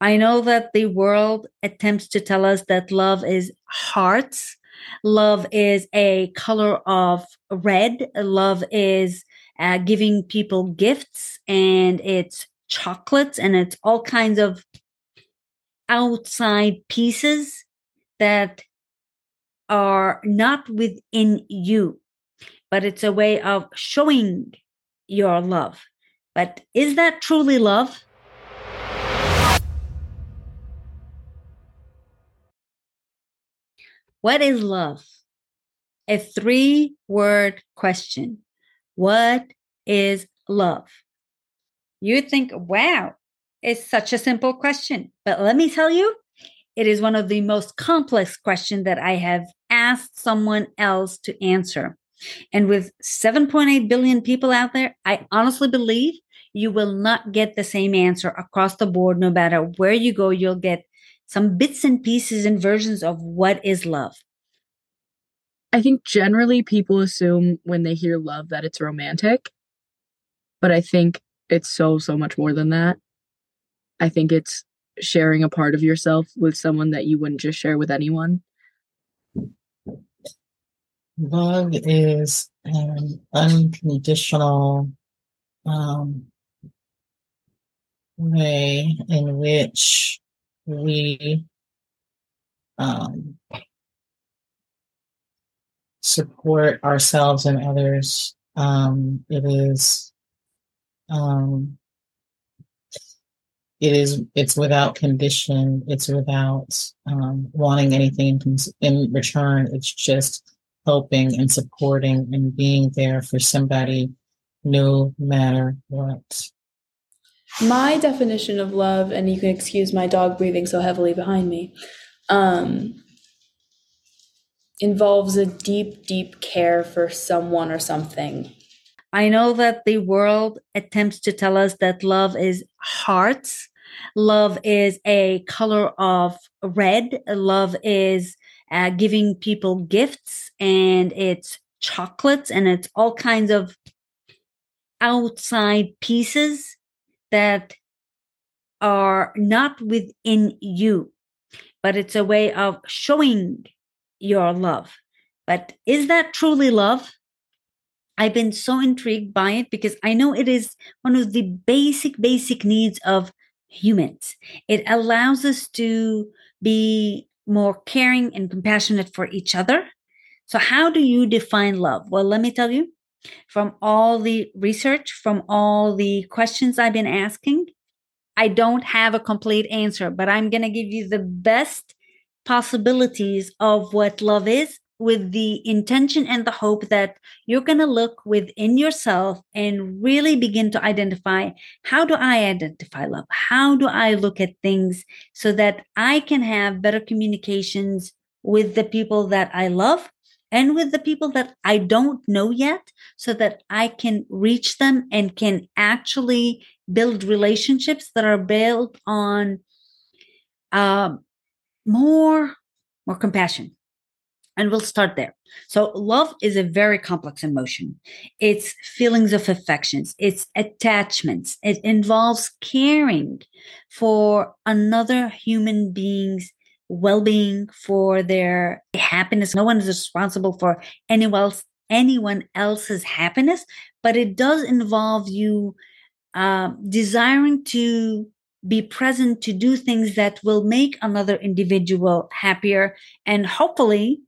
I know that the world attempts to tell us that love is hearts. Love is a color of red. Love is giving people gifts, and it's chocolates, and it's all kinds of outside pieces that are not within you, but it's a way of showing your love. But is that truly love? What is love? A 3-word question. What is love? You think, wow, it's such a simple question. But let me tell you, it is one of the most complex questions that I have asked someone else to answer. And with 7.8 billion people out there, I honestly believe you will not get the same answer across the board. No matter where you go, you'll get some bits and pieces and versions of what is love. I think generally people assume when they hear love that it's romantic, but I think it's so much more than that. I think it's sharing a part of yourself with someone that you wouldn't just share with anyone. Love is an unconditional way in which we support ourselves and others. It's without condition. It's without wanting anything in return. It's just helping and supporting and being there for somebody, no matter what. My definition of love, and you can excuse my dog breathing so heavily behind me, involves a deep, deep care for someone or something. I know that the world attempts to tell us that love is hearts. Love is a color of red. Love is giving people gifts, and it's chocolates, and it's all kinds of outside pieces that are not within you, but it's a way of showing your love. But is that truly love? I've been so intrigued by it because I know it is one of the basic needs of humans. It allows us to be more caring and compassionate for each other. So how do you define love? Well, let me tell you. From all the research, from all the questions I've been asking, I don't have a complete answer, but I'm going to give you the best possibilities of what love is, with the intention and the hope that you're going to look within yourself and really begin to identify, how do I identify love? How do I look at things so that I can have better communications with the people that I love? And with the people that I don't know yet, so that I can reach them and can actually build relationships that are built on more compassion. And we'll start there. So love is a very complex emotion. It's feelings of affections. It's attachments. It involves caring for another human being's well-being, for their happiness. No one is responsible for anyone else's happiness, but it does involve you desiring to be present, to do things that will make another individual happier, and hopefully,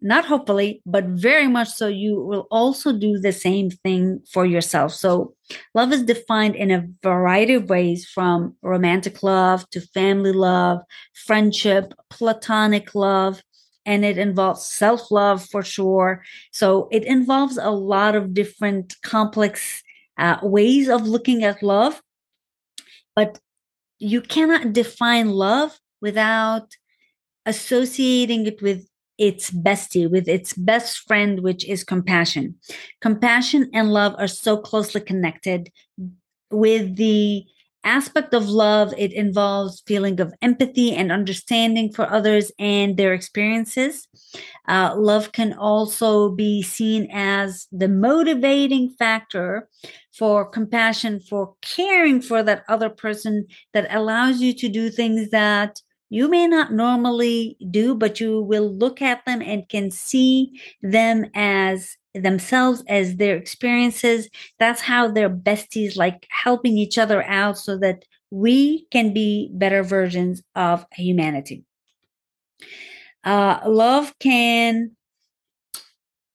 not hopefully, but very much so, you will also do the same thing for yourself. So love is defined in a variety of ways, from romantic love to family love, friendship, platonic love, and it involves self-love for sure. So it involves a lot of different complex ways of looking at love, but you cannot define love without associating it with its bestie, with its best friend, which is compassion. Compassion and love are so closely connected, with the aspect of love, it involves feeling of empathy and understanding for others and their experiences. Love can also be seen as the motivating factor for compassion, for caring for that other person that allows you to do things that you may not normally do, but you will look at them and can see them as themselves, as their experiences. That's how they're besties, like helping each other out so that we can be better versions of humanity. Love can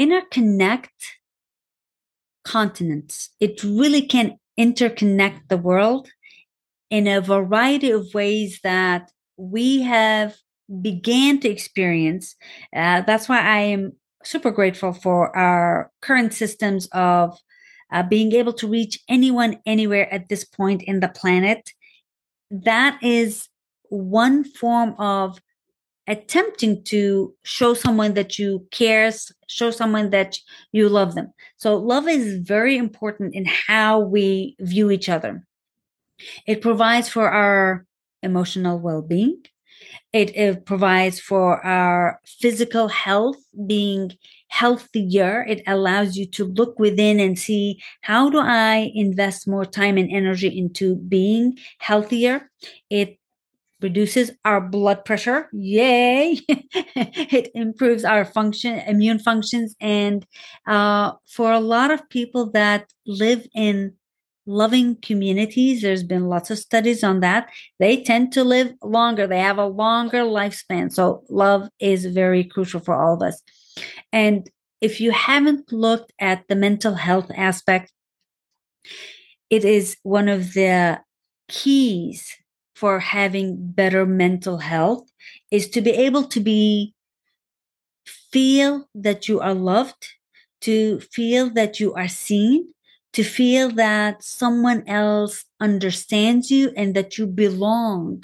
interconnect continents. It really can interconnect the world in a variety of ways that we have began to experience. That's why I am super grateful for our current systems of being able to reach anyone, anywhere at this point in the planet. That is one form of attempting to show someone that you care, show someone that you love them. So love is very important in how we view each other. It provides for our emotional well-being. It provides for our physical health, being healthier. It allows you to look within and see, how do I invest more time and energy into being healthier? It reduces our blood pressure. Yay! It improves our immune functions. And for a lot of people that live in loving communities, there's been lots of studies on that. They tend to live longer. They have a longer lifespan. So love is very crucial for all of us. And if you haven't looked at the mental health aspect, it is one of the keys for having better mental health, is to be able to feel that you are loved, to feel that you are seen, to feel that someone else understands you and that you belong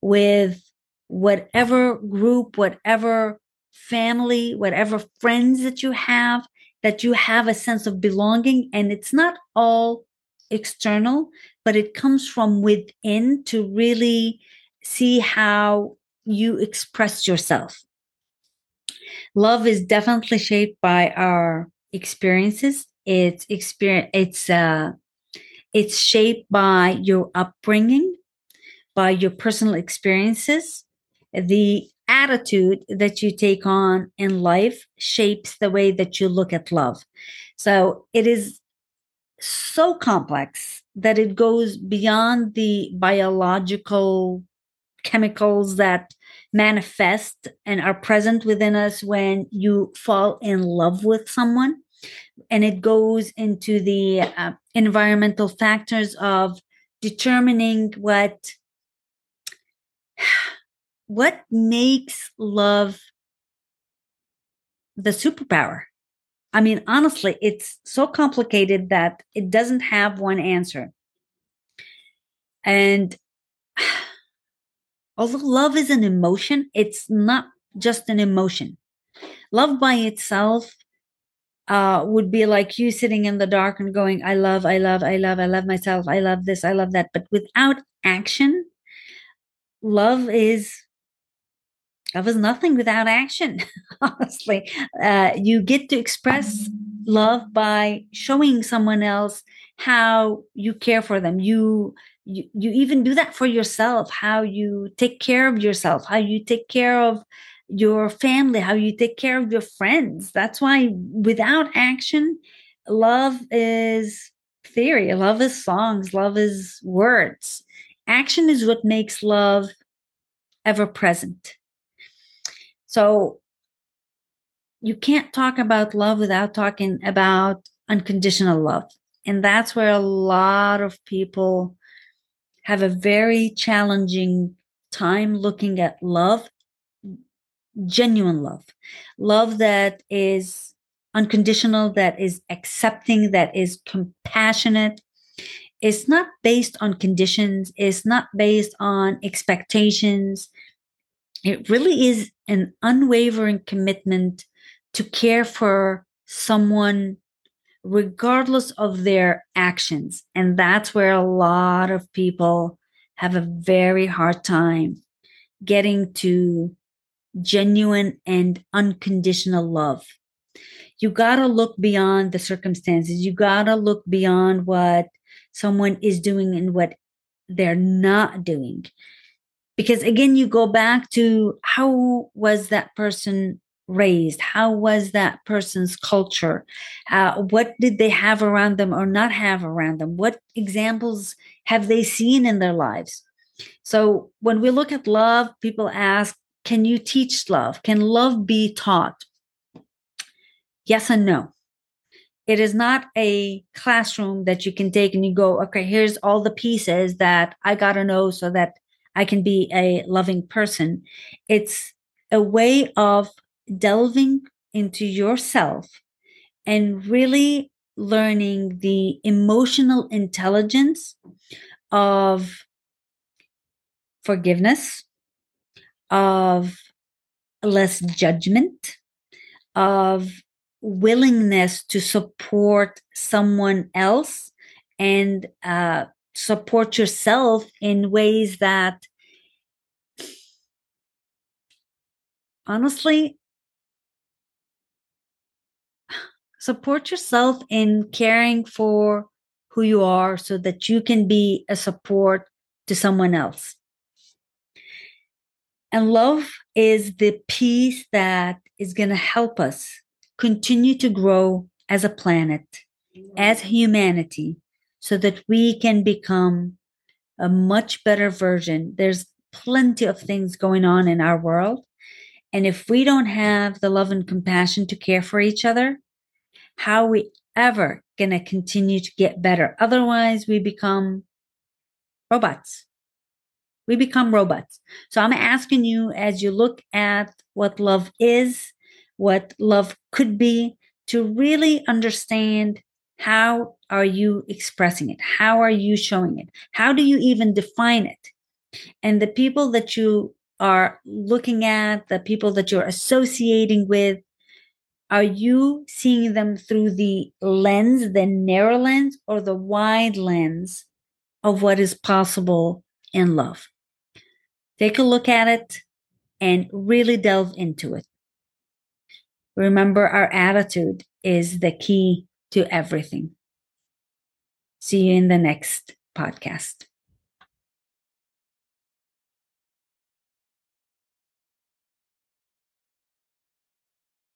with whatever group, whatever family, whatever friends that you have a sense of belonging. And it's not all external, but it comes from within, to really see how you express yourself. Love is definitely shaped by our experiences. It's shaped by your upbringing, by your personal experiences. The attitude that you take on in life shapes the way that you look at love. So it is so complex that it goes beyond the biological chemicals that manifest and are present within us when you fall in love with someone. And it goes into the environmental factors of determining what makes love the superpower. I mean, honestly, it's so complicated that it doesn't have one answer. And although love is an emotion, it's not just an emotion. Love by itself would be like you sitting in the dark and going, I love, I love, I love, I love myself, I love this, I love that. But without action, love is nothing without action, honestly. You get to express love by showing someone else how you care for them. You even do that for yourself, how you take care of yourself, how you take care of your family, how you take care of your friends. That's why without action, love is theory, love is songs, love is words. Action is what makes love ever present. So you can't talk about love without talking about unconditional love. And that's where a lot of people have a very challenging time looking at love. Genuine love, love that is unconditional, that is accepting, that is compassionate. It's not based on conditions. It's not based on expectations. It really is an unwavering commitment to care for someone regardless of their actions. And that's where a lot of people have a very hard time getting to genuine and unconditional love. You got to look beyond the circumstances. You got to look beyond what someone is doing and what they're not doing. Because again, you go back to how was that person raised? How was that person's culture? What did they have around them or not have around them? What examples have they seen in their lives? So when we look at love, people ask, can you teach love? Can love be taught? Yes and no. It is not a classroom that you can take and you go, okay, here's all the pieces that I got to know so that I can be a loving person. It's a way of delving into yourself and really learning the emotional intelligence of forgiveness, of less judgment, of willingness to support someone else and support yourself in ways that honestly support yourself in caring for who you are so that you can be a support to someone else. And love is the piece that is going to help us continue to grow as a planet, as humanity, so that we can become a much better version. There's plenty of things going on in our world. And if we don't have the love and compassion to care for each other, how are we ever going to continue to get better? Otherwise, we become robots. We become robots. So I'm asking you, as you look at what love is, what love could be, to really understand, how are you expressing it? How are you showing it? How do you even define it? And the people that you are looking at, the people that you're associating with, are you seeing them through the lens, the narrow lens, or the wide lens of what is possible in love? Take a look at it and really delve into it. Remember, our attitude is the key to everything. See you in the next podcast.